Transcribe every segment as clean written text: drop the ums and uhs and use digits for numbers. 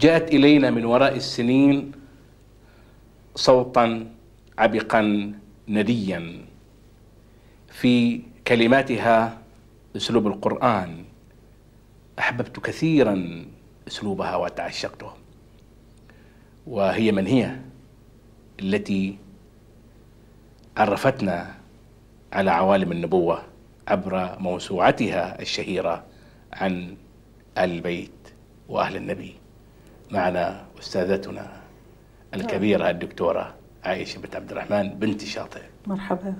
جاءت إلينا من وراء السنين صوتا عبقا نديا في كلماتها أسلوب القرآن. أحببت كثيرا أسلوبها وتعشقته، وهي من هي التي عرفتنا على عوالم النبوة عبر موسوعتها الشهيرة عن آل البيت وأهل النبي. معنا أستاذتنا الكبيرة الدكتورة عائشة بنت عبد الرحمن بنت الشاطئ. مرحبا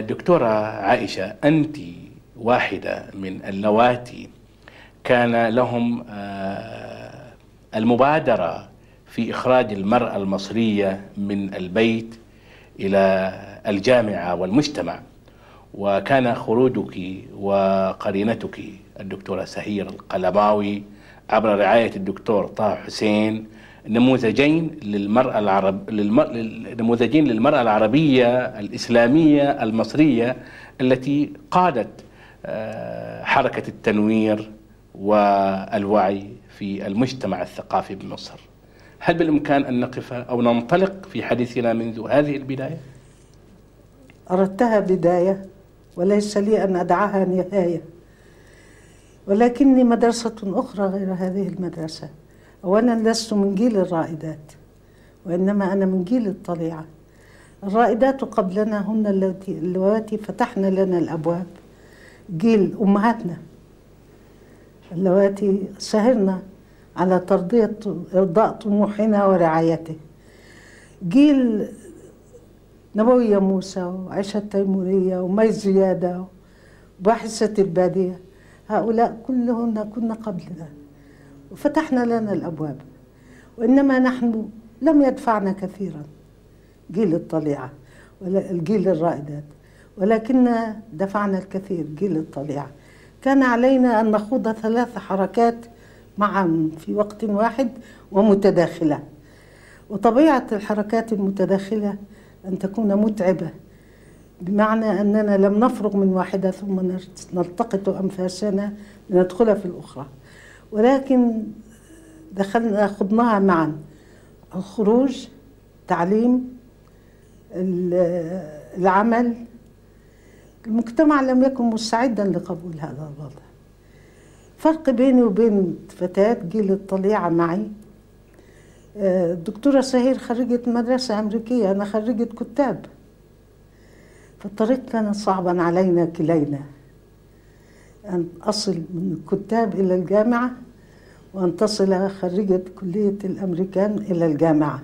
دكتورة عائشة، أنت واحدة من اللواتي كان لهم المبادرة في إخراج المرأة المصرية من البيت إلى الجامعة والمجتمع، وكان خروجك وقرينتك الدكتورة سهير القلماوي عبر رعاية الدكتور طه حسين نموذجين للمرأة العربية الإسلامية المصرية التي قادت حركة التنوير والوعي في المجتمع الثقافي بمصر. هل بالإمكان أن نقف أو ننطلق في حديثنا منذ هذه البداية؟ أردتها بداية وليس لي أن أدعها نهاية، ولكني مدرسة أخرى غير هذه المدرسة. أولا لست من جيل الرائدات، وإنما أنا من جيل الطليعة. الرائدات قبلنا هن اللواتي فتحن لنا الأبواب، جيل أمهاتنا اللواتي سهرنا على ترضية إرضاء طموحنا ورعايته. جيل نبوية موسى وعائشة التيمورية ومي زيادة وباحثة البادية، هؤلاء كلهن كنا قبلنا وفتحنا لنا الأبواب، وإنما نحن لم يدفعنا كثيرا جيل الطليعة ولا الجيل الرائدات، ولكن دفعنا الكثير جيل الطليعة. كان علينا أن نخوض ثلاث حركات معا في وقت واحد ومتداخلة، وطبيعة الحركات المتداخلة أن تكون متعبة، بمعنى أننا لم نفرغ من واحدة ثم نلتقط أنفاسنا لندخلها في الأخرى، ولكن دخلنا خضناها معا: الخروج، التعليم، العمل. المجتمع لم يكن مستعدا لقبول هذا الوضع. فرق بيني وبين فتاة جيل الطليعة معي، الدكتورة سهير خريجة مدرسة أمريكية، أنا خريجة كتاب، فالطريق كان صعبا علينا كلينا أن أصل من الكتاب إلى الجامعة، وأن تصل خريجة كلية الأمريكان إلى الجامعة.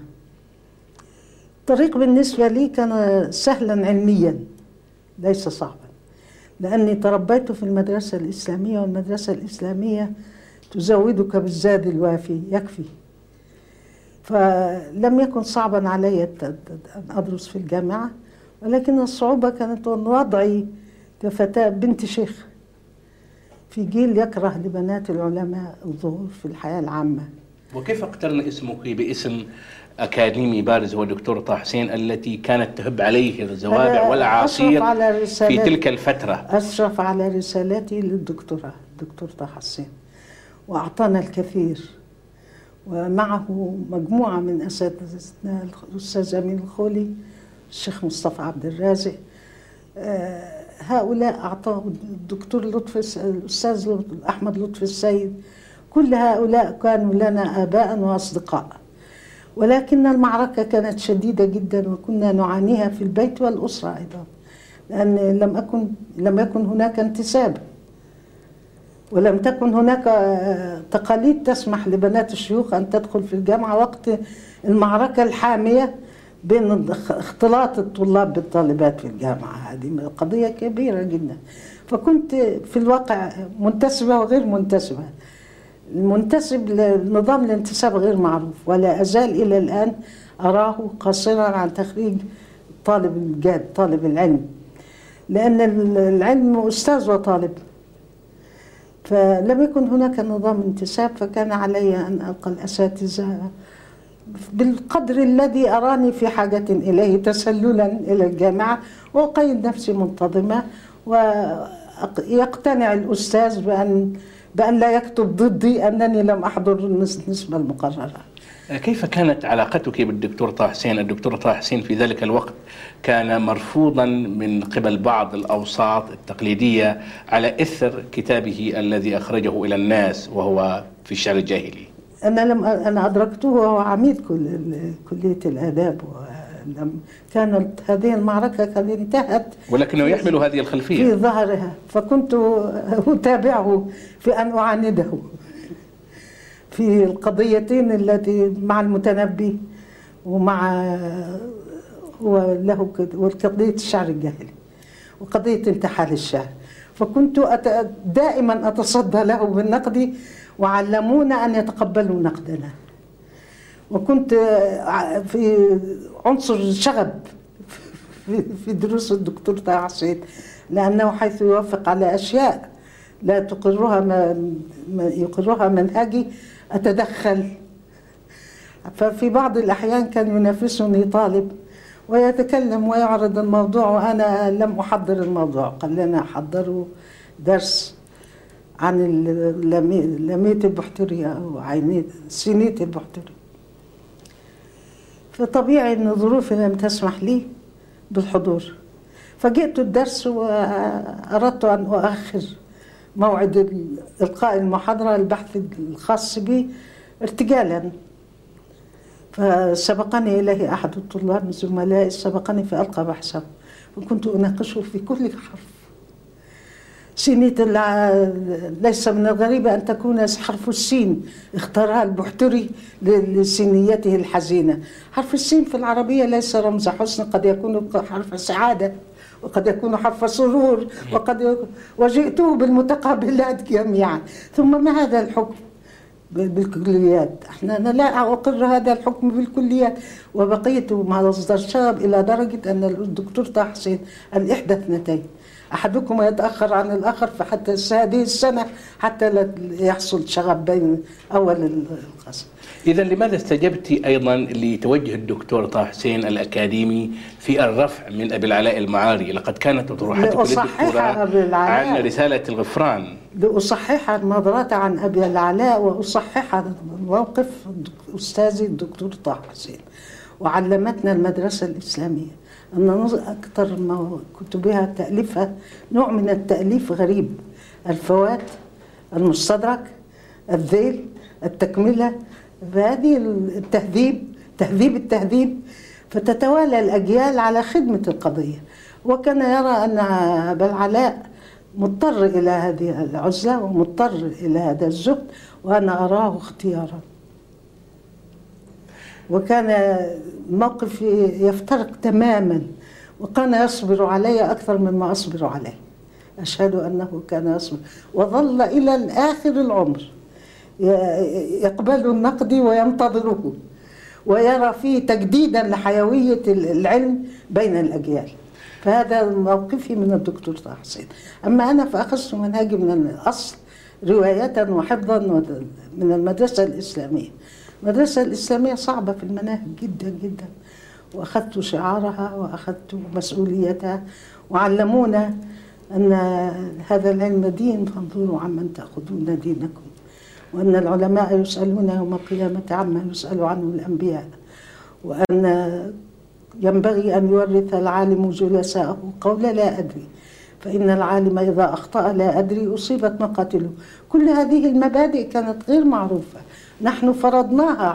الطريق بالنسبة لي كان سهلا علميا ليس صعبا، لأني تربيت في المدرسة الإسلامية، والمدرسة الإسلامية تزودك بالزاد الوافي يكفي، فلم يكن صعبا علي أن أدرس في الجامعة، ولكن الصعوبة كانت وضعي كفتاة بنت شيخ في جيل يكره لبنات العلماء الظهور في الحياة العامة. وكيف اقترن اسمك باسم أكاديمي بارز هو دكتور طه حسين التي كانت تهب عليه الزوابع والعصير في تلك الفترة؟ أشرف على رسالتي للدكتورة الدكتور طه حسين، وأعطانا الكثير، ومعه مجموعة من أساتذتنا الأستاذ أمين الخولي، الشيخ مصطفى عبد الرازق. هؤلاء أعطاه الدكتور الأستاذ أحمد لطفي السيد. كل هؤلاء كانوا لنا آباء وأصدقاء، ولكن المعركة كانت شديدة جدا، وكنا نعانيها في البيت والأسرة أيضا، لأن لم يكن هناك انتساب، ولم تكن هناك تقاليد تسمح لبنات الشيوخ أن تدخل في الجامعة وقت المعركة الحامية بين اختلاط الطلاب بالطالبات في الجامعة. هذه قضية كبيرة جدا، فكنت في الواقع منتسبة وغير منتسبة. المنتسب لنظام الانتساب غير معروف، ولا أزال إلى الآن أراه قاصرا عن تخريج الطالب الجاد طالب العلم، لأن العلم أستاذ وطالب، فلم يكن هناك نظام انتساب. فكان علي أن ألقى الأساتذة بالقدر الذي أراني في حاجة إليه تسللا إلى الجامعة، وأقيد نفسي منتظمة، ويقتنع الأستاذ بأن بأن لا يكتب ضدي أنني لم أحضر النسبة المقررة. كيف كانت علاقتك بالدكتور طه حسين؟ الدكتور طه حسين في ذلك الوقت كان مرفوضا من قبل بعض الأوساط التقليدية على إثر كتابه الذي أخرجه إلى الناس وهو في الشعر الجاهلي. أنا أدركته وهو عميد كلية الآداب، كانت هذه المعركة قد انتهت ولكنه يحمل هذه الخلفية في ظهرها، فكنت أتابعه في أن أعانده في القضيتين التي مع المتنبي ومع وله وقضية الشعر الجاهلي وقضية انتحال الشعر، فكنت دائما أتصدى له بالنقد وعلمونا أن يتقبلوا نقدنا، وكنت في عنصر شغب في دروس الدكتور طه حسين، لأنه حيث يوافق على أشياء لا تقرها ما يقرها منهجي أتدخل، ففي بعض الأحيان كان ينافسني طالب ويتكلم ويعرض الموضوع وأنا لم أحضر الموضوع، قال لنا حضروا درس عن لمية البحتري أو سينية البحتري، فطبيعي أن ظروفي لم تسمح لي بالحضور، فجئت الدرس وأردت أن أؤخر موعد إلقاء المحاضرة البحث الخاص بي ارتجالا، فسبقني إليه أحد الطلاب من زملائي، سبقني فألقى بحثه وكنت أناقشه في كل حرف. سينية ليس من الغريب أن تكون حرف السين اختارها البحتري لسينيته الحزينة. حرف السين في العربية ليس رمز حسن، قد يكون حرف سعادة وقد يكون حرف سرور، وجئته بالمتقابلات جميعا. ثم ما هذا الحكم بالكليات؟ أنا لا أقر هذا الحكم بالكليات، وبقيت مع الازدرشاب إلى درجة أن الدكتور طه حسين قال إحدى اثنتين، أحدكما يتأخر عن الآخر فحتى هذه السنة حتى لا يحصل شغب بين أول القسم. إذا لماذا استجبتي أيضا لتوجه الدكتور طه حسين الأكاديمي في الرفع من أبي العلاء المعاري؟ لقد كانت أطروحتك للدكتوراه عن رسالة الغفران. لأصحح النظرات عن أبي العلاء وأصحح موقف أستاذي الدكتور طه حسين، وعلمتنا المدرسة الإسلامية أن أكثر ما كتبها تأليفها نوع من التأليف غريب، الفوات، المستدرك، الذيل، التكملة، هذه التهذيب، تهذيب، فتتوالى الأجيال على خدمة القضية. وكان يرى أن أبا العلاء مضطر إلى هذه العزلة ومضطر إلى هذا الزهد، وأنا أراه اختيارا. وكان موقفي يفترق تماما، وكان يصبر علي أكثر مما أصبر عليه، أشهد أنه كان يصبر وظل إلى آخر العمر يقبل النقد وينتظره ويرى فيه تجديدا لحيوية العلم بين الأجيال. فهذا موقفي من الدكتور طه حسين. أما أنا فأخذت منهجي من الأصل رواية وحفظا من المدرسة الإسلامية. المدرسة الإسلامية صعبة في المناهج جدا جدا، وأخذت شعارها وأخذت مسؤوليتها، وعلمونا أن هذا العلم دين فانظروا عمن تأخذون دينكم، وأن العلماء يسألون يوم القيامة عما يسأل عنه الأنبياء، وأن ينبغي أن يورث العالم جلساءه قول لا أدري، فإن العالم إذا أخطأ لا أدري أصيبت مقاتله. كل هذه المبادئ كانت غير معروفة، نحن فرضناها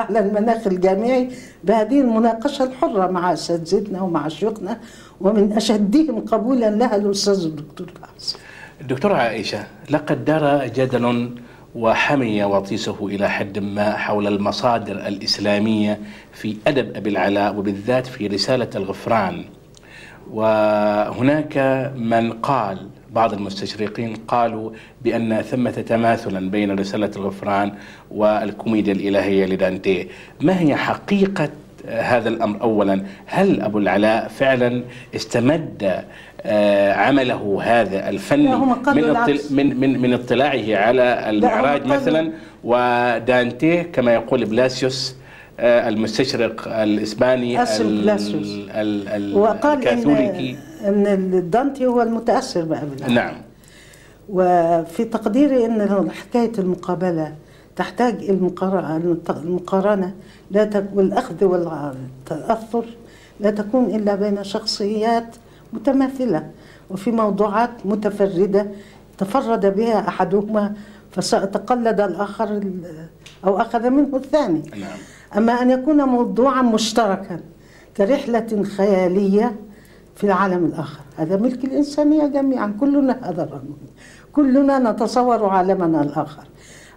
على المناخ الجامعي بهذه المناقشة الحرة مع أساتذتنا ومع شيوخنا، ومن أشدهم قبولا لها الأستاذ الدكتور طه حسين. الدكتورة عائشة، لقد دار جدل وحمي وطيسه إلى حد ما حول المصادر الإسلامية في أدب أبي العلاء وبالذات في رسالة الغفران، وهناك من قال بعض المستشرقين قالوا بأن ثمة تماثلا بين رسالة الغفران والكوميديا الإلهية لدانتي. ما هي حقيقة هذا الأمر؟ أولا، هل أبو العلاء فعلا استمد عمله هذا الفني من اطلاعه على المعراج مثلا؟ ودانتي كما يقول بلاسيوس المستشرق الإسباني الكاثوليكي، وقال إن دانتي هو المتأثر بأبي العلاء. نعم. وفي تقديري أن حكاية المقابلة تحتاج المقارنة والأخذ والتأثر لا تكون إلا بين شخصيات متماثلة وفي موضوعات متفردة تفرد بها أحدهما فتقلد الآخر أو أخذ منه الثاني. أما أن يكون موضوعا مشتركا كرحلة خيالية في العالم الآخر هذا ملك الإنسانية جميعا، كلنا هذا الرجل، كلنا نتصور عالمنا الآخر.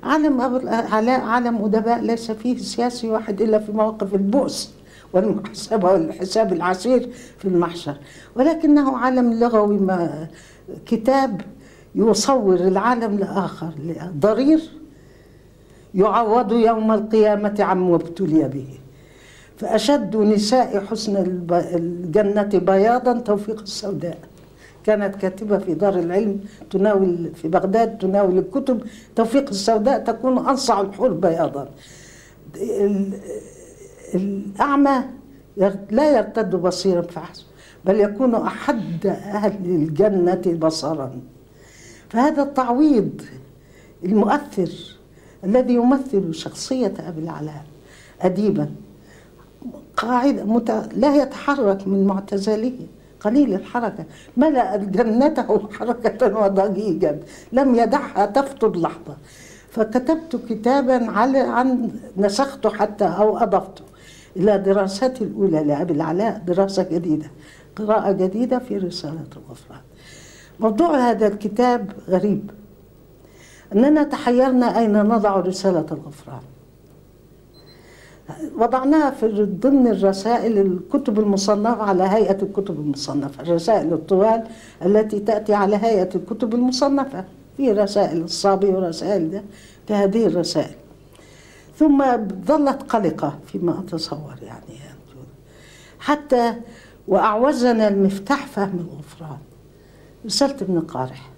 عالم أبو العلاء عالم أدباء ليس فيه سياسي واحد إلا في مواقف البؤس والمحاسبة والحساب العسير في المحشر، ولكنه عالم لغوي، كتاب يصور العالم الآخر ضرير يعوض يوم القيامة عما ابتلي به. فأشد نساء حسن الجنة بياضا توفيق السوداء، كانت كاتبة في دار العلم تناول في بغداد تناول الكتب، توفيق السوداء تكون أنصع الحور بياضا. الأعمى لا يرتد بصيرا فحسب بل يكون أحد أهل الجنة بصرا. فهذا التعويض المؤثر الذي يمثل شخصية أبي العلاء أديبا قاعدة لا يتحرك من معتزله، قليل الحركة، ملأ جنته حركة وضجيجا لم يدعها تفطر لحظة. فكتبت كتابا عن نسخته حتى أو أضفته إلى دراستي الأولى لأبي العلاء، دراسة جديدة قراءة جديدة في رسالة الغفران. موضوع هذا الكتاب غريب، أننا تحيرنا أين نضع رسالة الغفران. وضعناها في ضمن الرسائل الكتب المصنفة على هيئة الكتب المصنفة، الرسائل الطوال التي تأتي على هيئة الكتب المصنفة، في رسائل الصبي ورسائل ده كهذه الرسائل. ثم ظلت قلقة فيما أتصور يعني حتى وأعوزنا المفتاح فهم الغفران، رسالة ابن القارح.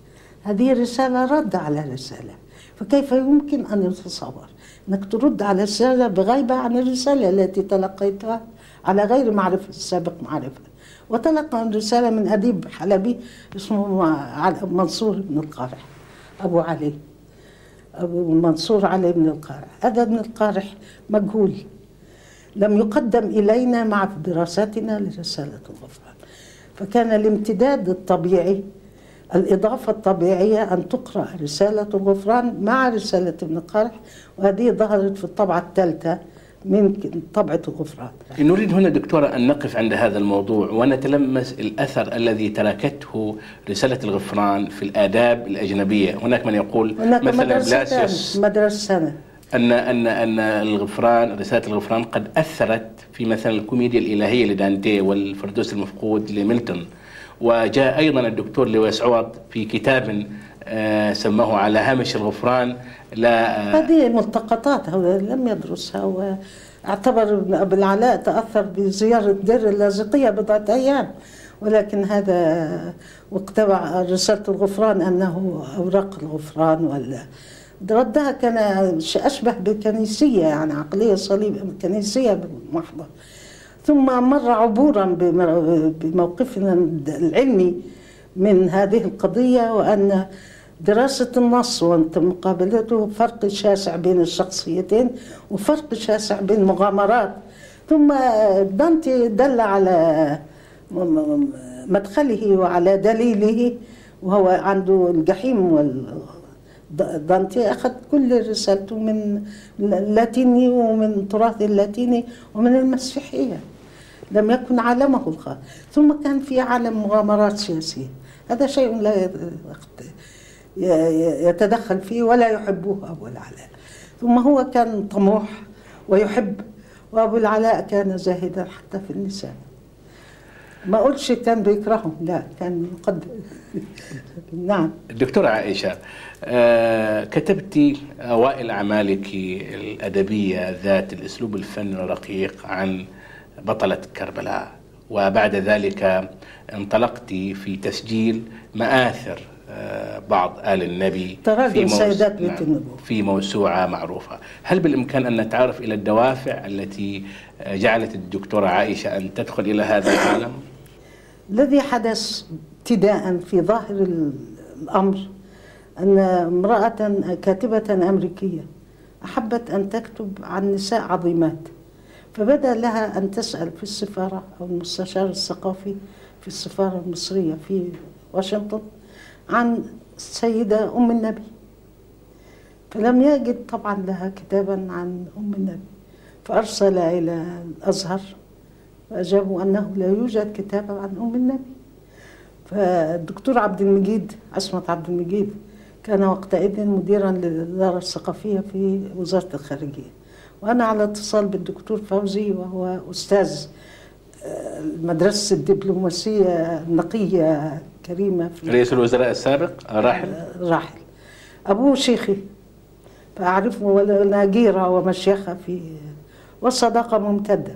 هذه رسالة رد على رسالة، فكيف يمكن أن يتصور أنك ترد على رسالة بغيبة عن الرسالة التي تلقيتها على غير معرفة السابق معرفة. وتلقى رسالة من أديب حلبي اسمه منصور بن القارح، أبو علي أبو منصور علي بن القارح. هذا بن القارح مجهول لم يقدم إلينا مع دراستنا لرسالة الغفران، فكان الامتداد الطبيعي الإضافة الطبيعية أن تقرأ رسالة الغفران مع رسالة ابن القارح، وهذه ظهرت في الطبعة الثالثة من طبعة الغفران. نريد هنا دكتورة أن نقف عند هذا الموضوع ونتلمس الأثر الذي تركته رسالة الغفران في الآداب الأجنبية. هناك من يقول مثلا بلاسيوس أن الغفران رسالة الغفران قد أثرت في مثلا الكوميديا الإلهية لدانتي والفردوس المفقود لميلتون. وجاء أيضا الدكتور لويس عوض في كتاب سماه على هامش الغفران. هذه ملتقطات هو لم يدرسها، واعتبر أبو العلاء تأثر بزيارة دير اللاذقية بضعة أيام، ولكن هذا واقتبع رسالة الغفران أنه أوراق الغفران ولا ردها كان أشبه بالكنيسية، يعني عقلية صليب كنيسية محضة. ثم مر عبورا بموقفنا العلمي من هذه القضية، وأن دراسة النص ومقابلته فرق شاسع بين الشخصيتين وفرق شاسع بين مغامرات. ثم دانتي دل على مدخله وعلى دليله، وهو عنده الجحيم دانتي أخذ كل رسالته من اللاتيني ومن تراث اللاتيني ومن المسيحية، لم يكن عالمه الخاص. ثم كان في عالم مغامرات سياسية، هذا شيء لا يتدخل فيه ولا يحبه أبو العلاء. ثم هو كان طموح ويحب، وأبو العلاء كان زاهدا حتى في النساء، ما قلتش كان بيكرههم، لا كان مقدر. نعم الدكتورة عائشة، كتبتي أوائل أعمالك الأدبية ذات الأسلوب الفني الرقيق عن بطلة كربلاء، وبعد ذلك انطلقتي في تسجيل مآثر بعض آل النبي في موسوعة معروفة. هل بالإمكان أن نتعرف إلى الدوافع التي جعلت الدكتورة عائشة أن تدخل إلى هذا العالم؟ الذي حدث ابتداء في ظاهر الأمر أن امرأة كاتبة أمريكية أحبت أن تكتب عن نساء عظيمات، فبدأ لها أن تسأل في السفارة أو المستشار الثقافي في السفارة المصرية في واشنطن عن السيدة أم النبي، فلم يجد طبعا لها كتابا عن أم النبي، فأرسل إلى الأزهر فأجابوا أنه لا يوجد كتاب عن أم النبي. فالدكتور عبد المجيد، عصمت عبد المجيد، كان وقتئذ مديرا للإدارة الثقافية في وزارة الخارجية، وأنا على اتصال بالدكتور فوزي وهو أستاذ مدرسة الدبلوماسية النقية كريمة في رئيس الوزراء السابق راحل، أبوه شيخي فأعرفه ولنا جيرة ومشيخة في والصداقة ممتدة.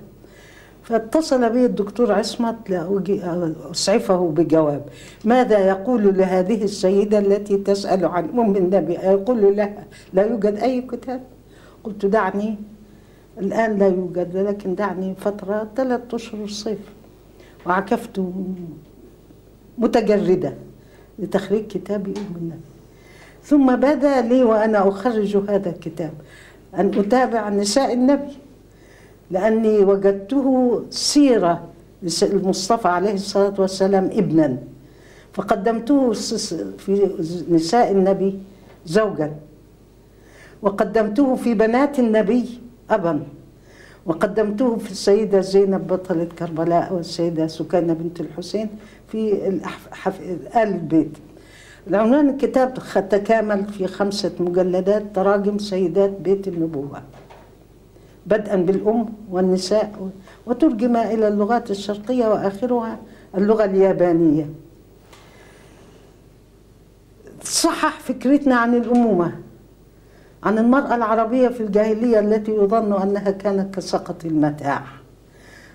فاتصل بي الدكتور عصمت لأسعفه بجواب، ماذا يقول لهذه السيدة التي تسأل عن أم النبي؟ أيقول لها لا يوجد أي كتاب؟ قلت دعني الآن لا يوجد، ولكن دعني فترة 3 أشهر الصيف، وعكفت متجردة لتخريج كتابي أم النبي. ثم بدا لي وأنا أخرج هذا الكتاب أن أتابع نساء النبي، لأني وجدته سيرة للمصطفى عليه الصلاة والسلام ابنا، فقدمته في نساء النبي زوجا، وقدمته في بنات النبي أبا، وقدمته في السيدة زينب بطلة كربلاء والسيدة سكينة بنت الحسين في آل البيت. العنوان الكتاب تكامل في 5 مجلدات تراجم سيدات بيت النبوة، بدءا بالأم والنساء، وترجم إلى اللغات الشرقية وآخرها اللغة اليابانية. صحح فكرتنا عن الأمومة، عن المرأة العربية في الجاهلية التي يظن أنها كانت كسقط المتاع.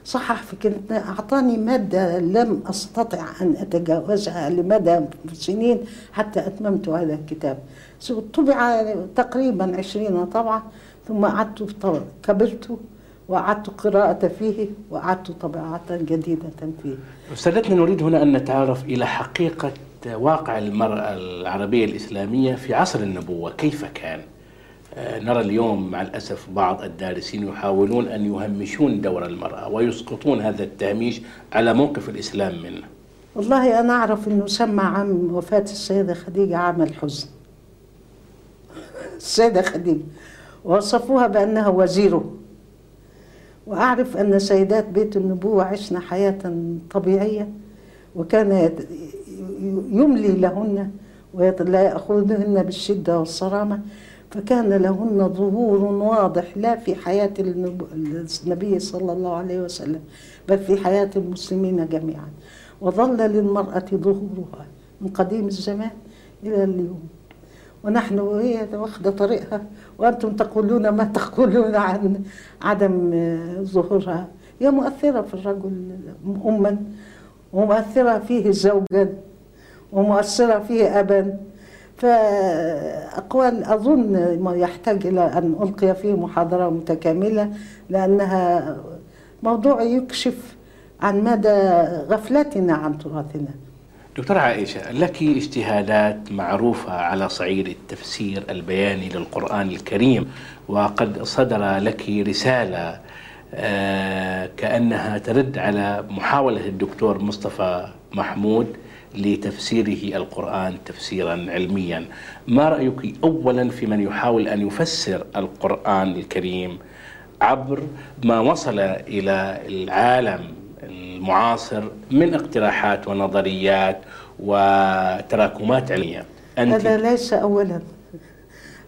صحح فكرتنا، أعطاني مادة لم أستطع أن أتجاوزها لمدى سنين حتى أتممت هذا الكتاب. طبع تقريبا 20 طبعة، ثم قعدت كبرته وقعدت قراءة فيه وقعدت طباعة جديدة فيه. أستاذتنا، نريد هنا أن نتعرف إلى حقيقة واقع المرأة العربية الإسلامية في عصر النبوة، كيف كان؟ نرى اليوم مع الأسف بعض الدارسين يحاولون أن يهمشون دور المرأة ويسقطون هذا التهميش على موقف الإسلام منه. والله أنا أعرف أنه سمى عن وفاة السيدة خديجة عام الحزن. السيدة خديجة وصفوها بأنها وزيره، وأعرف أن سيدات بيت النبوة عشنا حياة طبيعية، وكان يملي لهن ولا يأخذهن بالشدة والصرامة، فكان لهن ظهور واضح لا في حياة النبي صلى الله عليه وسلم بل في حياة المسلمين جميعا، وظل للمرأة ظهورها من قديم الزمان إلى اليوم، ونحن وهي واخدة طريقها، وأنتم تقولون ما تقولون عن عدم ظهورها. هي مؤثرة في الرجل أما، ومؤثرة فيه زوجا، ومؤثرة فيه أبا، فأقوال أظن ما يحتاج إلى أن ألقي فيه محاضرة متكاملة، لأنها موضوع يكشف عن مدى غفلتنا عن تراثنا. دكتورة عائشة، لك اجتهادات معروفة على صعيد التفسير البياني للقرآن الكريم، وقد صدر لك رسالة كأنها ترد على محاولة الدكتور مصطفى محمود لتفسيره القرآن تفسيرا علميا. ما رأيك أولا في من يحاول أن يفسر القرآن الكريم عبر ما وصل إلى العالم المعاصر من اقتراحات ونظريات وتراكمات علمية؟ هذا ليس أولا،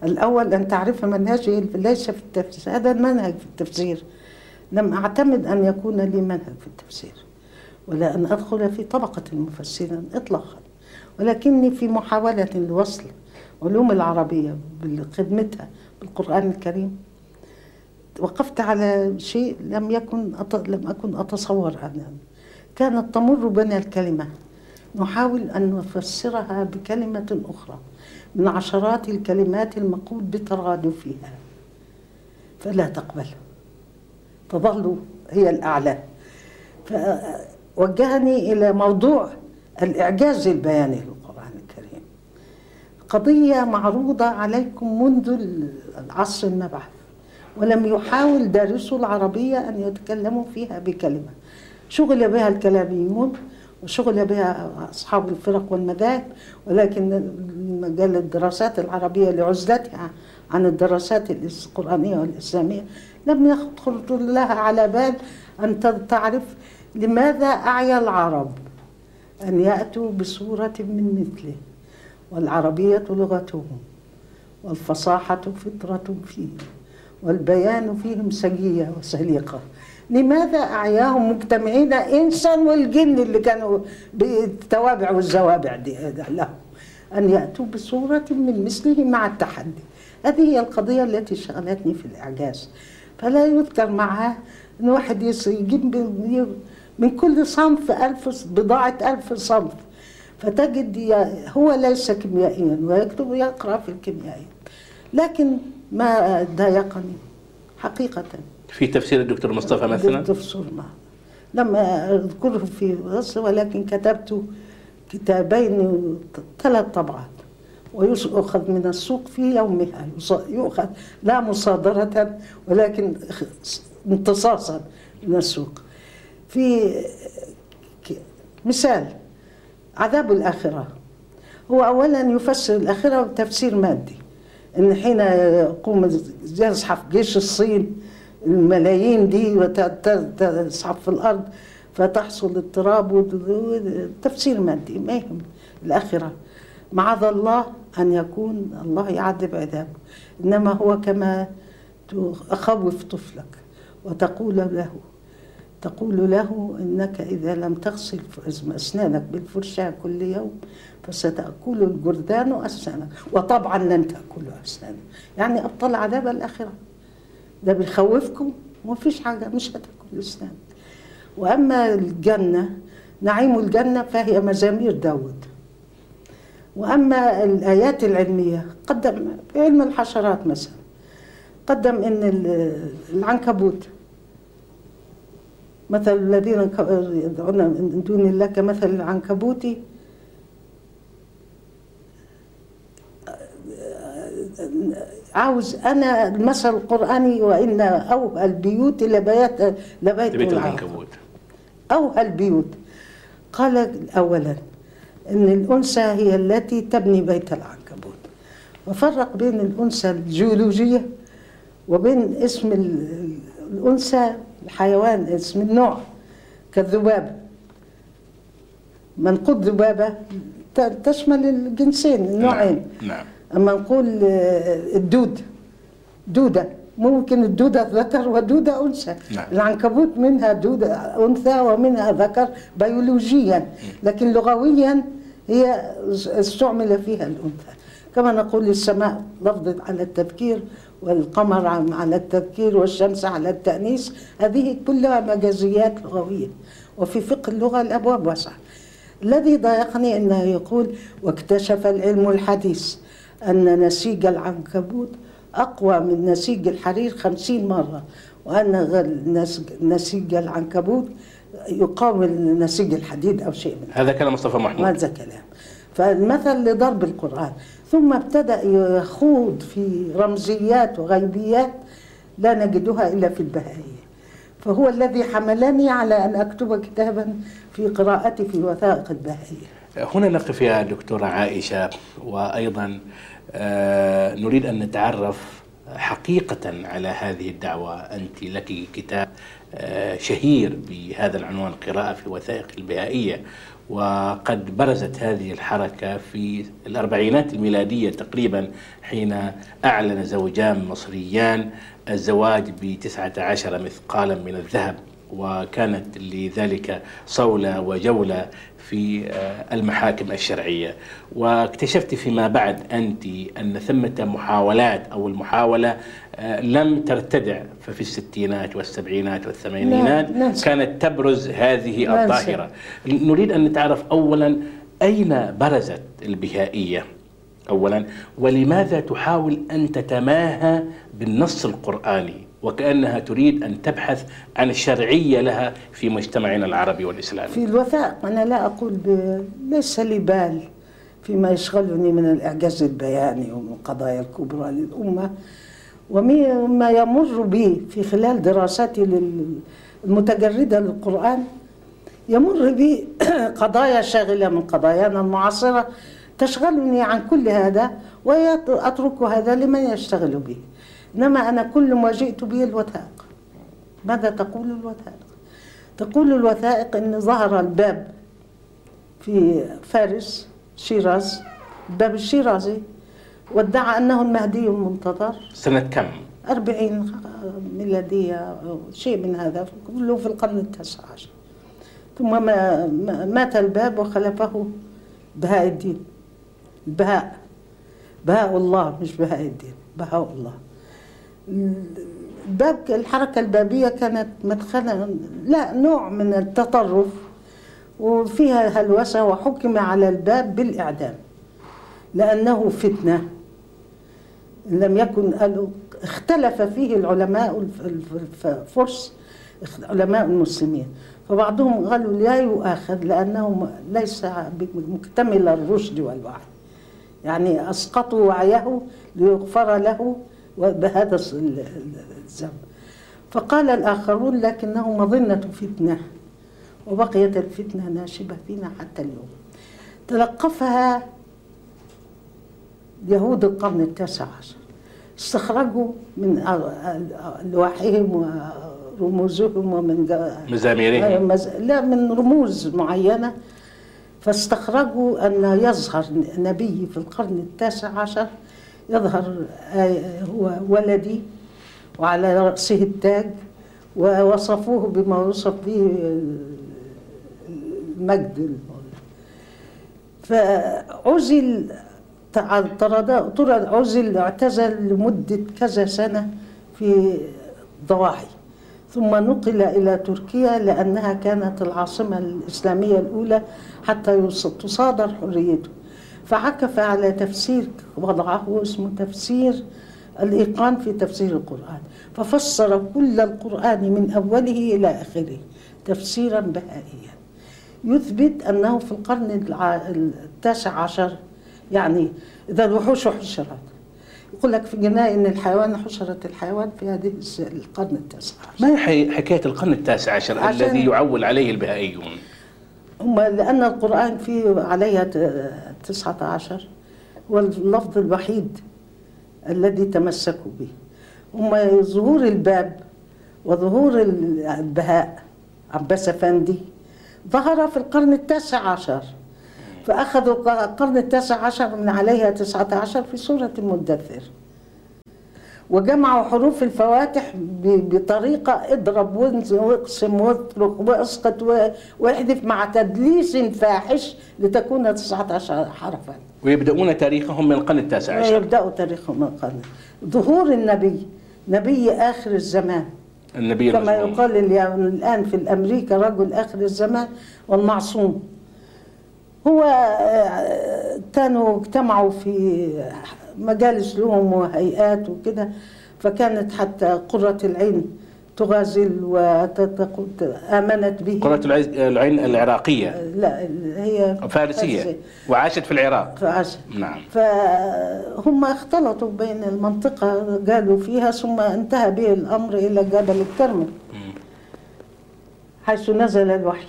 الأول أن تعرف منهجي ليس في التفسير، هذا المنهج في التفسير لم أعتمد أن يكون لي منهج في التفسير ولا أن أدخل في طبقة المفسرين إطلاقا، ولكني في محاولة لوصل علوم العربية بخدمتها بالقرآن الكريم وقفت على شيء لم أكن أتصور عنه. كانت تمر بنا الكلمة نحاول أن نفسرها بكلمة أخرى من عشرات الكلمات المقول بترادفها، فلا تقبل، تظل هي الأعلى. فوجهني إلى موضوع الإعجاز البياني للقرآن الكريم. قضية معروضة عليكم منذ العصر النبوي، ولم يحاول دارسو العربية أن يتكلموا فيها بكلمة. شغل بها الكلابيون وشغل بها أصحاب الفرق والمذاهب، ولكن مجال الدراسات العربية لعزلتها عن الدراسات القرآنية والإسلامية لم يخطر لها على بال أن تعرف لماذا أعيا العرب أن يأتوا بصورة من مثله، والعربية لغتهم والفصاحة فطرة فيهم والبيان فيهم سجية وسليقة. لماذا أعياهم مجتمعين إنسان والجن اللي كانوا بالتوابع والزوابع دي لهم أن يأتوا بصورة من مثله مع التحدي. هذه هي القضية التي شغلتني في الإعجاز، فلا يذكر معها أن واحد يجيب من كل صنف 1000 بضاعة 1000 صنف، فتجد هو ليس كيميائيا ويكتب ويقرأ في الكيميائيا، لكن ما ضايقني حقيقة في تفسير الدكتور مصطفى مثلا الدكتور لم أذكره في غص، ولكن كتبت 2 طبعات ويؤخذ من السوق في يومها، يؤخذ لا مصادرة ولكن امتصاصا من السوق. في مثال عذاب الآخرة، هو أولا يفسر الآخرة بتفسير مادي، إن حين يقوم يزحف جيش الصين الملايين دي وتزحف في الأرض فتحصل اضطراب وتفسير مادي، ما يهم الآخرة. معاذ الله أن يكون الله يعذب عذابه، إنما هو كما تخوف طفلك وتقول له إنك إذا لم تغسل أسنانك بالفرشاة كل يوم فستأكل الجرذان أسنانك، وطبعا لن تأكلوا أسنانك، يعني أبطل عذاب الآخرة. ده بيخوفكم ومفيش حاجة، مش هتأكل أسنانك. وأما الجنة نعيم الجنة فهي مزامير داود. وأما الآيات العلمية قدم في علم الحشرات مثلا، قدم إن العنكبوت مثل الذين يدعون من دون الله كمثل العنكبوت عاوز أنا المثل القرآني، وإن أوهى البيوت لبيت العنكبوت، أوهى البيوت. قال أولا إن الأنثى هي التي تبني بيت العنكبوت، وفرق بين الأنثى الجيولوجية وبين اسم الأنثى الحيوان، اسم النوع كالذبابة. ما نقول ذبابة تشمل الجنسين النوعين. نعم. أما نقول الدود دودة، ممكن الدودة ذكر ودودة أنثى. نعم. العنكبوت منها دودة أنثى ومنها ذكر بيولوجيا، لكن لغويا هي استعمل فيها الأنثى، كما نقول السماء لفظت على التذكير والقمر على التذكير والشمس على التأنيس، هذه كلها مجازيات لغوية، وفي فقه اللغة الأبواب واسعة. الذي ضايقني أنه يقول واكتشف العلم الحديث أن نسيج العنكبوت أقوى من نسيج الحرير 50 مرة، وأن نسيج العنكبوت يقاوم نسيج الحديد أو شيء منه. هذا كلام مصطفى محمود، هذا كلام فالمثل لضرب القرآن. ثم ابتدأ يخوض في رمزيات وغيبيات لا نجدها إلا في البهائية، فهو الذي حملني على أن أكتب كتابا في قراءتي في وثائق البهائية. هنا نقف يا دكتورة عائشة، وأيضا نريد أن نتعرف حقيقة على هذه الدعوة. أنت لك كتاب شهير بهذا العنوان، قراءة في وثائق البهائية، وقد برزت هذه الحركة في الأربعينات الميلادية تقريبا، حين أعلن زوجان مصريان الزواج ب19 مثقالا من الذهب، وكانت لذلك صولة وجولة في المحاكم الشرعية. واكتشفت فيما بعد أنت أن ثمة محاولات أو المحاولة لم ترتدع، ففي الستينات والسبعينات والثمانينات كانت تبرز هذه الظاهرة. نريد أن نتعرف أولا أين برزت البهائية أولا، ولماذا تحاول أن تتماهى بالنص القرآني وكأنها تريد أن تبحث عن الشرعية لها في مجتمعنا العربي والإسلامي في الوثائق. أنا لا أقول ليس لي بال فيما يشغلني من الإعجاز البياني ومن القضايا الكبرى للأمة وما يمر به في خلال دراساتي المتجردة للقرآن، يمر به قضايا شاغلة من قضايانا المعاصرة تشغلني عن كل هذا، وأترك هذا لمن يشتغل به. إنما أنا كل ما جئت به الوثائق. ماذا تقول الوثائق؟ تقول الوثائق إن ظهر الباب في فارس شيراز، الباب الشيرازي، وادعى أنه المهدي المنتظر. سنة كم؟ 40 ميلادية شيء من هذا، كله في القرن ال19. ثم مات الباب وخلفه بهاء الدين، بهاء الله، مش بهاء الدين، بهاء الله. الباب الحركة البابية كانت مدخلا نوع من التطرف وفيها هلوسة، وحكم على الباب بالإعدام لأنه فتنة لم يكن. اختلف فيه العلماء الفرس، علماء المسلمين، فبعضهم قالوا لا يؤاخذ لأنه ليس مكتمل الرشد والوعي، يعني أسقطوا وعيه ليغفر له بهذا الذنب. فقال الآخرون لكنه مظنة فتنة، وبقيت الفتنة ناشبة فينا حتى اليوم. تلقفها يهود القرن ال19، استخرجوا من ألواحهم ورموزهم ومن مزاميرهم، لا، من رموز معينة، فاستخرجوا أن يظهر نبي في القرن ال19 يظهر هو ولدي وعلى رأسه التاج، ووصفوه بما وصف به المجد. فعزل، اعتزل لمدة كذا سنة في ضواحي، ثم نقل إلى تركيا لأنها كانت العاصمة الإسلامية الأولى حتى تصادر حريته. فعكف على تفسير وضعه اسمه تفسير الإيقان في تفسير القرآن، ففسر كل القرآن من أوله إلى آخره تفسيرا بهائيا، يثبت أنه في القرن ال19، يعني إذا الوحوش حشرت، يقول لك في جناء إن الحيوان حشرت الحيوان في هذه القرن ال19. ما هي حكاية القرن ال19 الذي يعول عليه البهائيون؟ هم لأن القرآن فيه عليها 19، هو اللفظ الوحيد الذي تمسكوا به. هم ظهور الباب وظهور البهاء عباس أفندي ظهر في القرن ال19، فأخذوا القرن ال19 من عليها 19 في سورة المدثر، وجمعوا حروف الفواتح بطريقة اضرب واقسم واطرق واسقط واحذف مع تدليس فاحش لتكون 19 حرفا، ويبدأون تاريخهم من القرن ال19. يبدأوا تاريخهم من القرن. ظهور النبي، نبي آخر الزمان، النبي كما يقال الآن في أمريكا رجل آخر الزمان والمعصوم. هو كانوا اجتمعوا في مجالس لهم وهيئات وكده، فكانت حتى قرة العين تغازل وآمنت به. قرة العين العراقية؟ لا، هي فارسية وعاشت في العراق. فعاشت، نعم. فهم اختلطوا بين المنطقة قالوا فيها، ثم انتهى به الأمر إلى جبل الكرمل حيث نزل الوحي.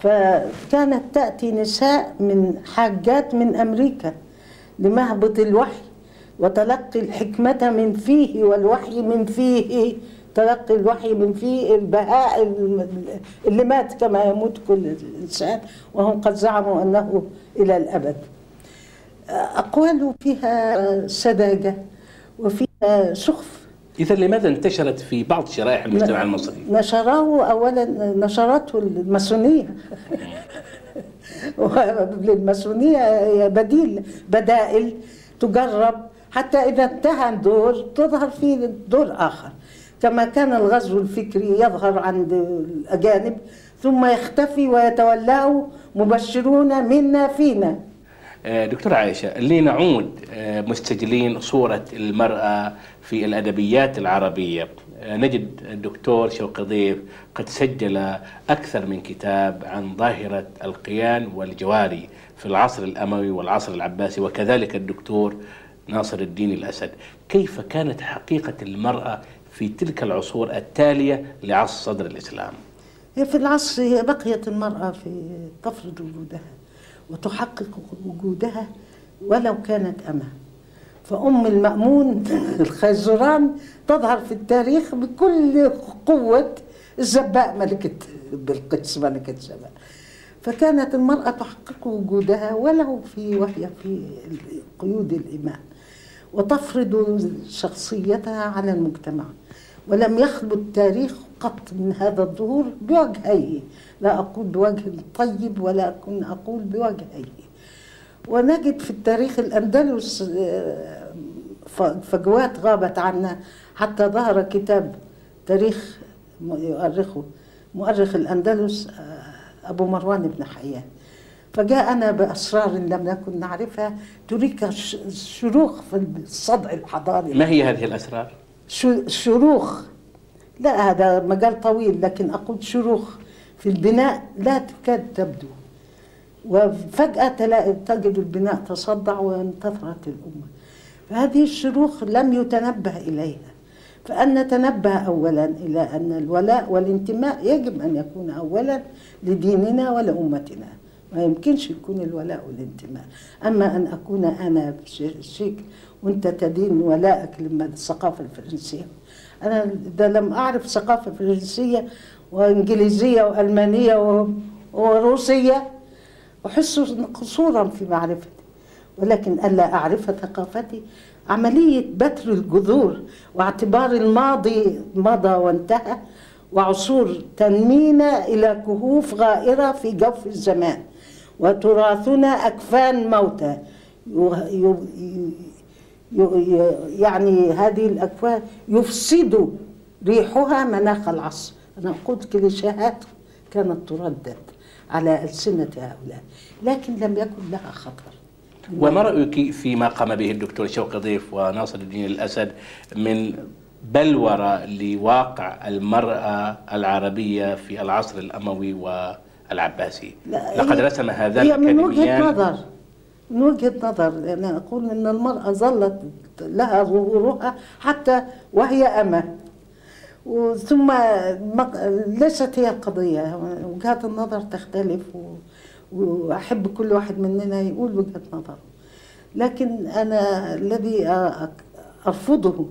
فكانت تأتي نساء من حاجات من أمريكا لمهبط الوحي وتلقي الحكمة من فيه والوحي من فيه، تلقي الوحي من فيه البهاء اللي مات كما يموت كل إنسان، وهم قد زعموا أنه إلى الأبد. أقواله فيها سذاجة وفيها سخف. إذا لماذا انتشرت في بعض شرائح المجتمع المصري؟ نشراه أولا، نشرته الماسونية والماسونية بدائل تجرب حتى إذا انتهى دور تظهر فيه دور آخر، كما كان الغزو الفكري يظهر عند الأجانب ثم يختفي ويتولاه مبشرون منا فينا. دكتورة عائشة، لنعود مستجلين صورة المرأة في الأدبيات العربية، نجد الدكتور شوقي ضيف قد سجل أكثر من كتاب عن ظاهرة القيان والجواري في العصر الأموي والعصر العباسي، وكذلك الدكتور ناصر الدين الأسد. كيف كانت حقيقة المرأة في تلك العصور التالية لعصر صدر الإسلام؟ هي في العصر هي بقيت المرأة في تفرض وجودها وتحقق وجودها ولو كانت أمة، فأم المأمون الخيزران تظهر في التاريخ بكل قوة زباء ملكة بالقدس، ملكة زباء. فكانت المرأة تحقق وجودها ولو وهي في قيود الإماء، وتفرض شخصيتها على المجتمع. ولم يخلو التاريخ قط من هذا الظهور بوجهيه، لا أقول بوجه طيب ولا أقول بوجهيه. ونجد في التاريخ الأندلس فجوات غابت عنا، حتى ظهر كتاب تاريخ مؤرخ الأندلس أبو مروان بن حيان، فجاءنا بأسرار لم نكن نعرفها تريك شروخ في الصدع الحضاري. ما هي هذه الأسرار؟ شروخ، لا هذا مجال طويل، لكن أقول شروخ في البناء لا تكاد تبدو، وفجأة تجد البناء تصدع وانتثرت الأمة. فهذه الشروخ لم يتنبه إليها، فأن نتنبه أولا إلى أن الولاء والانتماء يجب أن يكون أولا لديننا ولأمتنا، ما يمكنش يكون الولاء والانتماء. أما أن أكون أنا شيك وأنت تدين ولائك للثقافة الفرنسية، أنا ده لم أعرف ثقافة فرنسية وإنجليزية وألمانية وروسية، أحس قصورا في معرفتي. ولكن ألا أعرف ثقافتي عملية بتر الجذور واعتبار الماضي مضى وانتهى، وعصور تنمينا إلى كهوف غائرة في جوف الزمان، وتراثنا أكفان موتى. يعني هذه الأكفان يفسد ريحها مناخ العصر. أنا أقول كليشيهات كانت تردد على ألسنة هؤلاء، لكن لم يكن لها خطر. وما رأيك فيما قام به الدكتور شوقي ضيف وناصر الدين الأسد من بلورة لواقع المرأة العربية في العصر الأموي والعباسي؟ لقد رسم هذا الأكاديميان من وجهة نظر. أنا أقول أن المرأة ظلت لها ظهورها حتى وهي أمة، ثم ليست هي القضية. وجهات النظر تختلف، وأحب كل واحد مننا يقول وجهة نظره، لكن أنا الذي أرفضه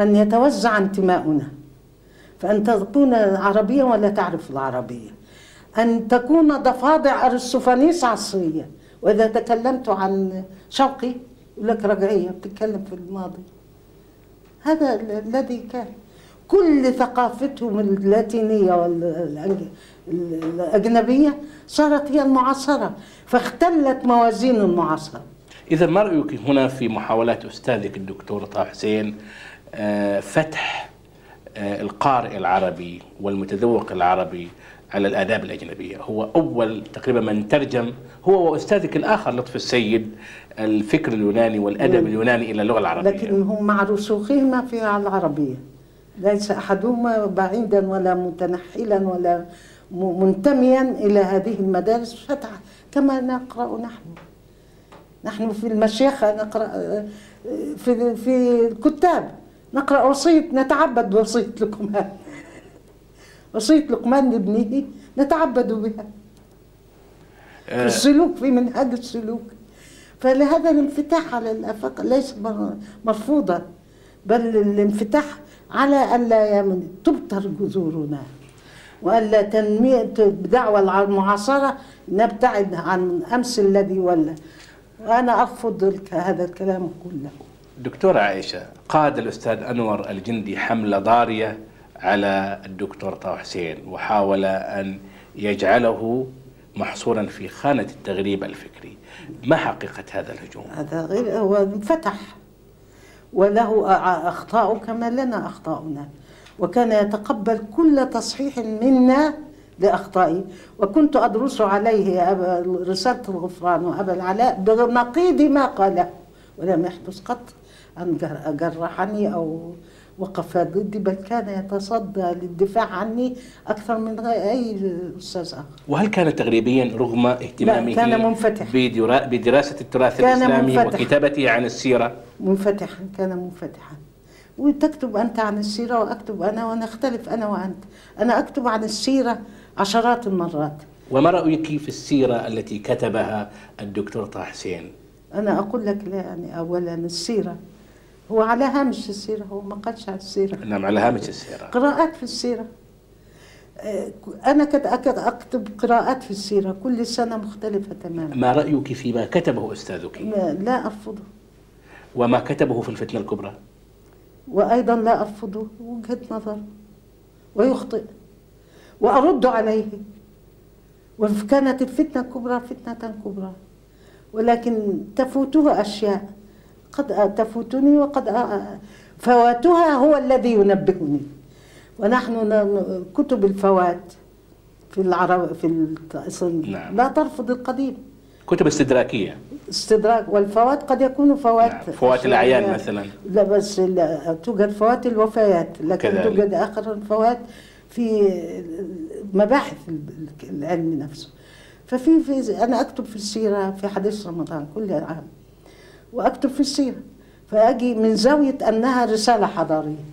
أن يتوزع انتماؤنا، فأن تكون عربية ولا تعرف العربية، أن تكون ضفادع أرسطوفانيس عصرية. وإذا تكلمت عن شوقي يقول لك رجعية بتتكلم في الماضي. هذا الذي كان كل ثقافتهم اللاتينية والأجنبية صارت هي المعاصرة، فاختلت موازين المعاصرة. إذا ما رأيك هنا في محاولات أستاذك الدكتور طه حسين فتح القارئ العربي والمتذوق العربي على الآداب الأجنبية؟ هو أول تقريبا من ترجم، هو وأستاذك الآخر لطفي السيد، الفكر اليوناني والأدب اليوناني إلى اللغة العربية، لكن هم مع رسوخهما في العربية ليس أحدهما بعيدا ولا متنحلا ولا منتميا إلى هذه المدارس. فتح كما نقرأ نحن في المشيخة، نقرأ في الكتاب، نقرأ وصية، نتعبد وصية لقمان، وصية لقمان لابنه نتعبد بها في السلوك، في منهج السلوك. فلهذا الانفتاح على الآفاق ليس مرفوضا، بل الانفتاح على ألا تبتر جذورنا، وألا تنمية بدعوى المعاصرة نبتعد عن أمس الذي ولى. وأنا أرفض هذا الكلام كله. دكتورة عائشة، قاد الأستاذ أنور الجندي حملة ضارية على الدكتور طه حسين، وحاول أن يجعله محصورا في خانة التغريب الفكري. ما حقيقة هذا الهجوم؟ هذا غير، هو انفتح وله أخطاء كما لنا أخطاؤنا، وكان يتقبل كل تصحيح منا لأخطائي، وكنت أدرس عليه رسالة الغفران وأبا العلاء بنقيض ما قاله، ولم يحدث قط أن جرحني أو وقف ضدي، بل كان يتصدى للدفاع عني أكثر من أي أستاذ آخر. وهل كان تغريبيا رغم اهتمامه كان منفتح بدراسة التراث الإسلامي وكتابته عن السيرة؟ منفتحا، كان منفتحا. وتكتب أنت عن السيرة وأكتب أنا ونختلف أنا وأنت. أنا أكتب عن السيرة عشرات المرات. وما رأيك في السيرة التي كتبها الدكتور طه حسين؟ أنا أقول لك يعني أولا السيرة هو على هامش السيرة، هو ما قالش على السيرة. نعم، على هامش السيرة، قراءات في السيرة. أنا أكتب قراءات في السيرة كل سنة مختلفة تماما. ما رأيك فيما كتبه أستاذك؟ لا أرفضه. وما كتبه في الفتنة الكبرى؟ وأيضا لا أرفضه، وجهة نظر ويخطئ وأرد عليه. وكانت الفتنة الكبرى فتنة كبرى، ولكن تفوتها أشياء قد تفوتني وقد فواتها هو الذي ينبهني. ونحن كتب الفوات في العرب نعم. لا ترفض القديم، كتب استدراكية، استدراك. والفوات قد يكون فوات، نعم. فوات الأعيان مثلا، لا بس لا توجد فوات الوفيات، لكن كذلك توجد آخر فوات في مباحث العلم نفسه. ففي أنا أكتب في السيرة في حديث رمضان كل عام، وأكتب في السيرة، فأجي من زاوية أنها رسالة حضارية،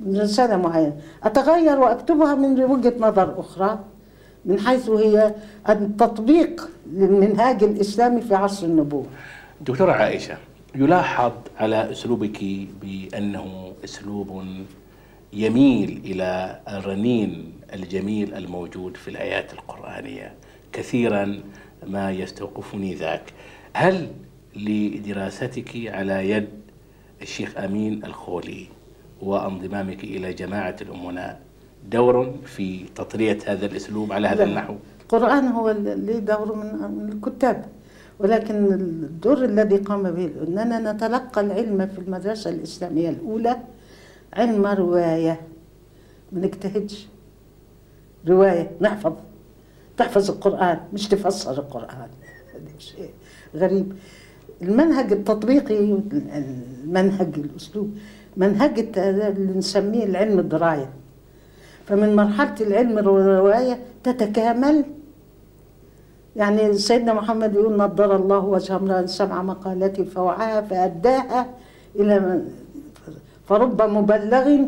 من رسالة معينة، أتغير وأكتبها من وجهة نظر أخرى، من حيث هي التطبيق للمنهاج الإسلامي في عصر النبوة. دكتورة عائشة، يلاحظ على أسلوبك بأنه أسلوب يميل إلى الرنين الجميل الموجود في الآيات القرآنية، كثيرا ما يستوقفني ذاك. هل لدراستك على يد الشيخ أمين الخولي وانضمامك إلى جماعة الأمناء دور في تطرية هذا الأسلوب على هذا النحو؟ القرآن هو اللي دوره من الكتاب، ولكن الدور الذي قام به أننا نتلقى العلم في المدرسة الإسلامية الأولى علم رواية، ما نجتهدش، رواية نحفظ، تحفظ القرآن مش تفسر القرآن. هذا شيء غريب. المنهج التطبيقي، المنهج الأسلوب، منهج اللي نسميه العلم الدراية. فمن مرحلة العلم الرواية تتكامل. يعني سيدنا محمد يقول نضر الله وجه امرأ سمع مقالتي فوعاها فأداها إلى، فرب مبلغ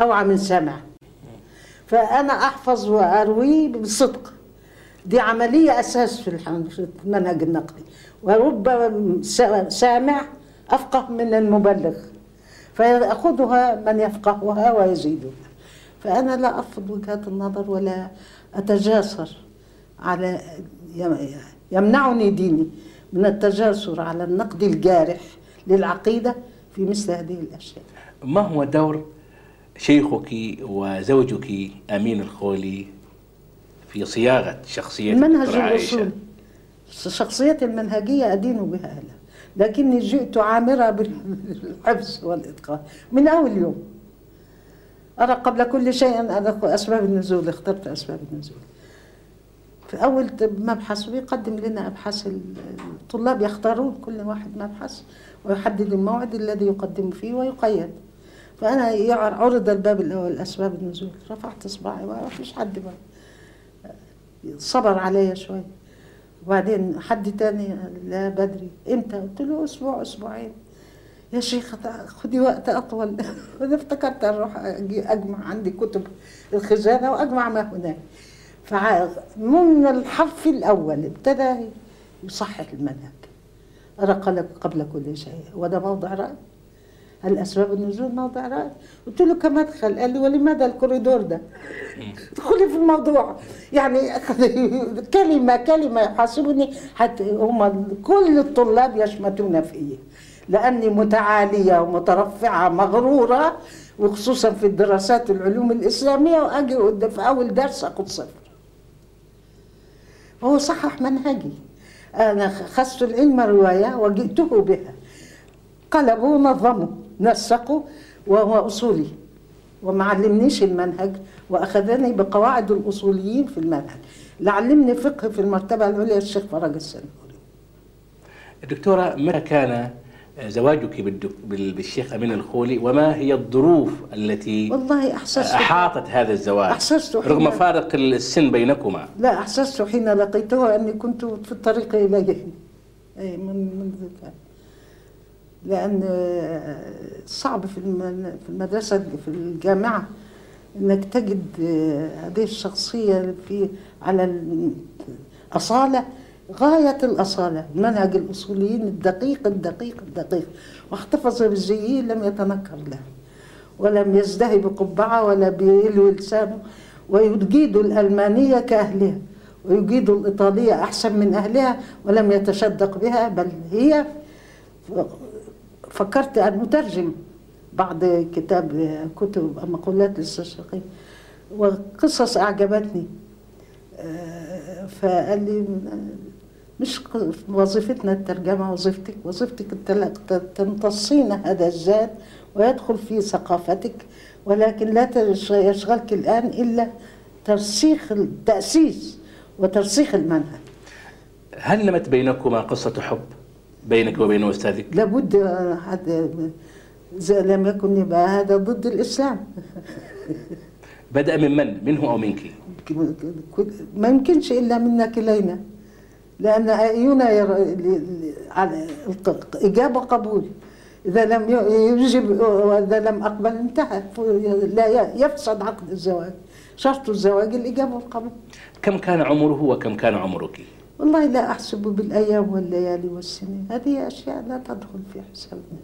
أوعى من سمع. فأنا أحفظ وأروي بصدق، دي عملية أساس في المنهج النقدي. ورب سامع أفقه من المبلغ، فيأخذها من يفقهها ويزيدها. فأنا لا أرفض وجهات النظر ولا أتجاسر على، يمنعني ديني من التجاسر على النقد الجارح للعقيدة في مثل هذه الأشياء. ما هو دور شيخك وزوجك أمين الخولي في صياغة شخصية المنهج الأصولي؟ شخصية المنهجية أدين بها أهلها، لكني جئت عامرة بالحفظ والإتقان من أول يوم. أرى قبل كل شيء أن أسباب النزول، اخترت أسباب النزول. في أول مبحث بيقدم لنا أبحاث الطلاب، يختارون كل واحد مبحث ويحدد الموعد الذي يقدم فيه ويقيد. فأنا عرض الباب الأول أسباب النزول، رفعت إصبعي ومفيش حد بقى. صبر عليا شوي، وبعدين حد تاني لا بدري امتى؟ قلت له اسبوع اسبوعين. يا شيخ خدي وقت اطول. انا افتكرت اروح اجمع، عندي كتب الخزانه واجمع ما هناك. فمن الحرف الاول ابتدى يصحح المنهج. ارى لك قبل كل شيء، وده موضع راي؟ هل اسباب النزول موضع راي؟ قلت له كمدخل. قال لي ولماذا الكوريدور ده؟ ادخلي في الموضوع. يعني كلمه كلمه يحاسبني، حتى هم كل الطلاب يشمتون فيا لاني متعاليه ومترفعه مغروره، وخصوصا في الدراسات العلوم الاسلاميه، واجي في اول درس اخذ صفر. وهو صحح منهجي. انا خصت العلم روايه وجئته بها، قلبوا نظموا نسقوا، وهو أصولي وما علمنيش المنهج واخذني بقواعد الاصوليين في المنهج، لا علمني فقه في المرتبه العليا الشيخ فرج السنهوري. الدكتوره، متى كان زواجك بالشيخ امين الخولي وما هي الظروف التي والله احاطت هذا الزواج؟ احسست رغم فارق السن بينكما. لا، احسست حين لقيته اني كنت في الطريق اليه منذ كان، لأن صعب في المدرسة في الجامعة إنك تجد هذه الشخصية في على الأصالة، غاية الأصالة، منهج الأصوليين الدقيق الدقيق الدقيق، واحتفظ بالزي لم يتنكر له ولم يزدهي بقبعة ولا بيلوي لسانه، ويجيد الألمانية كأهلها ويجيد الإيطالية أحسن من أهلها ولم يتشدق بها، بل هي فكرت أن أترجم بعض كتب مقولات للشقيق وقصص أعجبتني، فقال لي مش وظيفتنا الترجمة، وظيفتك تمتصين هذا الذات ويدخل في ثقافتك، ولكن لا يشغلك الآن إلا ترسيخ التأسيس وترسيخ المنهج. هل لمت بينكما قصة حب؟ بينك وبين أستاذك؟ لابد، هذا إذا لم يكن يبقى هذا ضد الإسلام. بدأ من منه أو منك؟ ما يمكنش إلا منك إلينا، لأن أينا إجابة قبول، إذا لم يجب وإذا لم أقبل انتهى، لا يفسد عقد الزواج، شرط الزواج الإجابة والقبول. كم كان عمره وكم كان عمرك؟ والله لا أحسب بالأيام والليالي والسنين، هذه أشياء لا تدخل في حسابنا.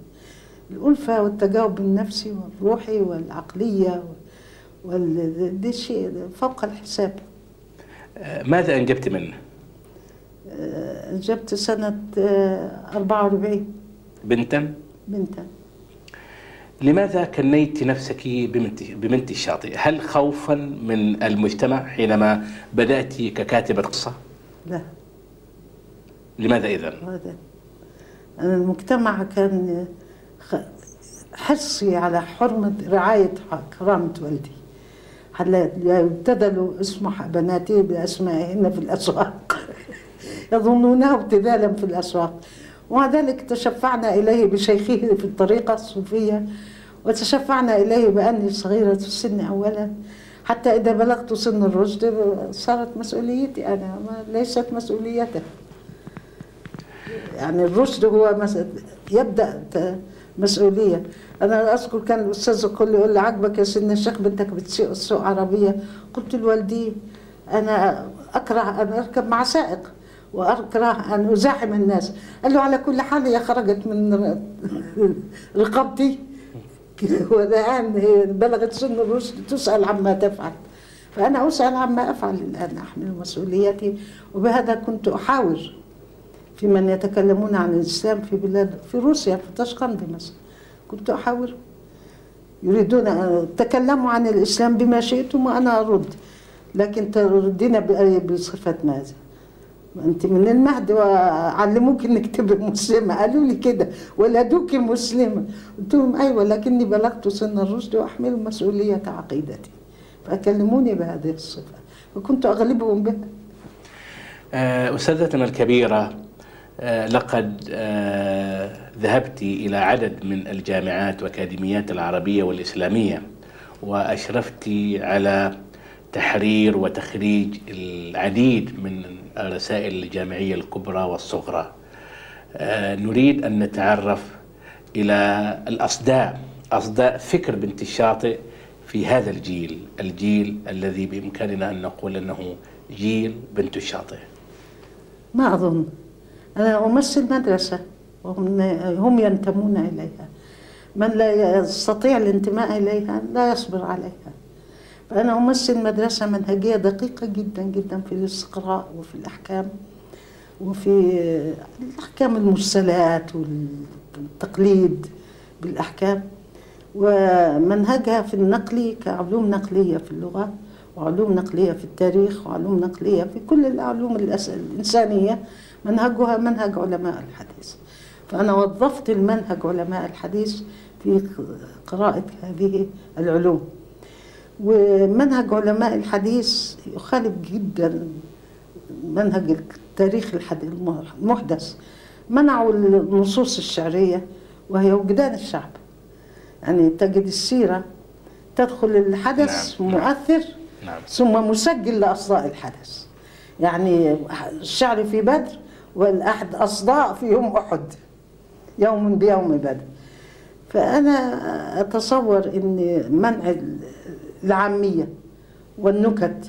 الألفة والتجاوب النفسي والروحي والعقلية ده شيء فوق الحساب. ماذا أنجبت منه؟ أنجبت سنة 44 بنتا؟ بنتا. لماذا كنيت نفسك ببنت الشاطئ؟ هل خوفا من المجتمع حينما بدأت ككاتبة قصة؟ لا. لماذا إذن؟ أنا المجتمع كان حرصي على حرمة رعاية كرامة والدي، لا يبتدلوا اسم بناتي بأسمائهن في الأسواق يظنونه ابتذالا في الأسواق، ومع ذلك تشفعنا إليه بشيخه في الطريقة الصوفية، وتشفعنا إليه بأني صغيرة في السن أولا، حتى إذا بلغت سن الرشد صارت مسؤوليتي أنا ليست مسؤوليته. يعني الرشد هو يبدأ مسؤولية. أنا أذكر كان الأستاذ يقول لي عجبك يا سيدنا الشيخ بنتك بتسوق عربية، قلت لوالدي أنا أكره أن أركب مع سائق وأكره أن أزاحم الناس، قال له على كل حال هي خرجت من رقبتي والآن بلغت سن الرشد تسأل عما تفعل، فأنا أسأل عما أفعل الآن، أحمل مسؤوليتي، وبهذا كنت أحاور في من يتكلمون عن الإسلام في بلاد في روسيا في تاشقند مثلا، كنت أحاور يريدون أن تكلموا عن الإسلام بما شئتم وأنا أرد، لكن تردين بصفة ماذا؟ أنت من المهد وعلموك إنك تبقى مسلمة، قالوا لي كده ولدوك مسلمة، قلت لهم أيوة لكني بلغت سن الرشد وأحمل مسؤولية عقيدتي، فأكلموني بهذه الصفة وكنت أغلبهم بها. أستاذتنا الكبيرة، لقد ذهبت إلى عدد من الجامعات والأكاديميات العربية والإسلامية وأشرفت على تحرير وتخريج العديد من الرسائل الجامعية الكبرى والصغرى. نريد أن نتعرف إلى الأصداء، أصداء فكر بنت الشاطئ في هذا الجيل، الجيل الذي بإمكاننا أن نقول أنه جيل بنت الشاطئ. ما أظن، أنا أمثل مدرسة وهم ينتمون إليها، من لا يستطيع الانتماء إليها لا يصبر عليها، فأنا أمثل مدرسة منهجية دقيقة جدا جدا في الاستقراء وفي الأحكام وفي أحكام المرسلات والتقليد بالأحكام، ومنهجها في النقل كعلوم نقلية في اللغة وعلوم نقلية في التاريخ وعلوم نقلية في كل العلوم الإنسانية، منهجها منهج علماء الحديث، فأنا وظفت المنهج علماء الحديث في قراءة هذه العلوم. ومنهج علماء الحديث يخالف جدا منهج التاريخ المحدث. منعوا النصوص الشعرية وهي وجدان الشعب، يعني تجد السيرة تدخل الحدث مؤثر ثم مسجل لأصداء الحدث، يعني الشعر في بدر والأحد أصداء في يوم أحد، يوم بيوم بدر. فأنا أتصور أن منع العامية والنكت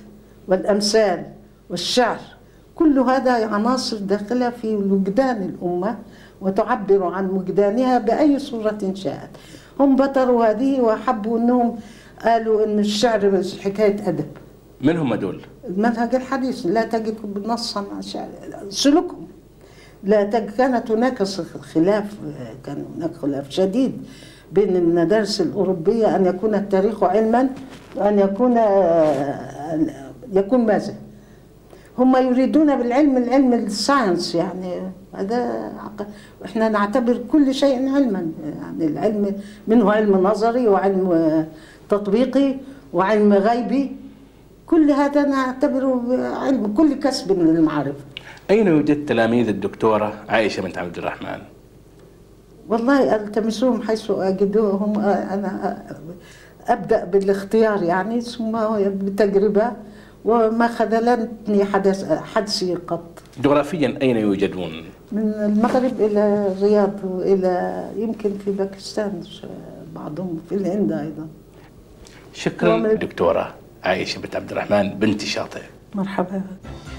والأمثال والشعر كل هذا عناصر داخلة في وجدان الأمة وتعبر عن وجدانها بأي صورة شاءت. هم بطروا هذه وحبوا أنهم قالوا أن الشعر حكاية أدب. من هم دول؟ المنهج الحديث لا تجد نصا عن شعر سلوكهم. لا كانت هناك خلاف، كان هناك خلاف شديد بين المدارس الأوروبية أن يكون التاريخ علما وأن يكون ماذا؟ هم يريدون بالعلم العلم الساينس، يعني هذا احنا نعتبر كل شيء علما، يعني العلم منه علم نظري وعلم تطبيقي وعلم غيبي، كل هذا نعتبره علم، كل كسب من المعرفة. أين يوجد تلاميذ الدكتورة عائشة بنت عبد الرحمن؟ والله ألتمسوهم حيث أجدوهم، أنا أبدأ بالاختيار يعني ثم بالتجربة وما خذلتني حدسي قط. جغرافيا أين يوجدون؟ من المغرب إلى الرياض وإلى يمكن في باكستان بعضهم، في الهند أيضا. شكرا دكتورة عائشة بنت عبد الرحمن بنت الشاطئ. مرحبا.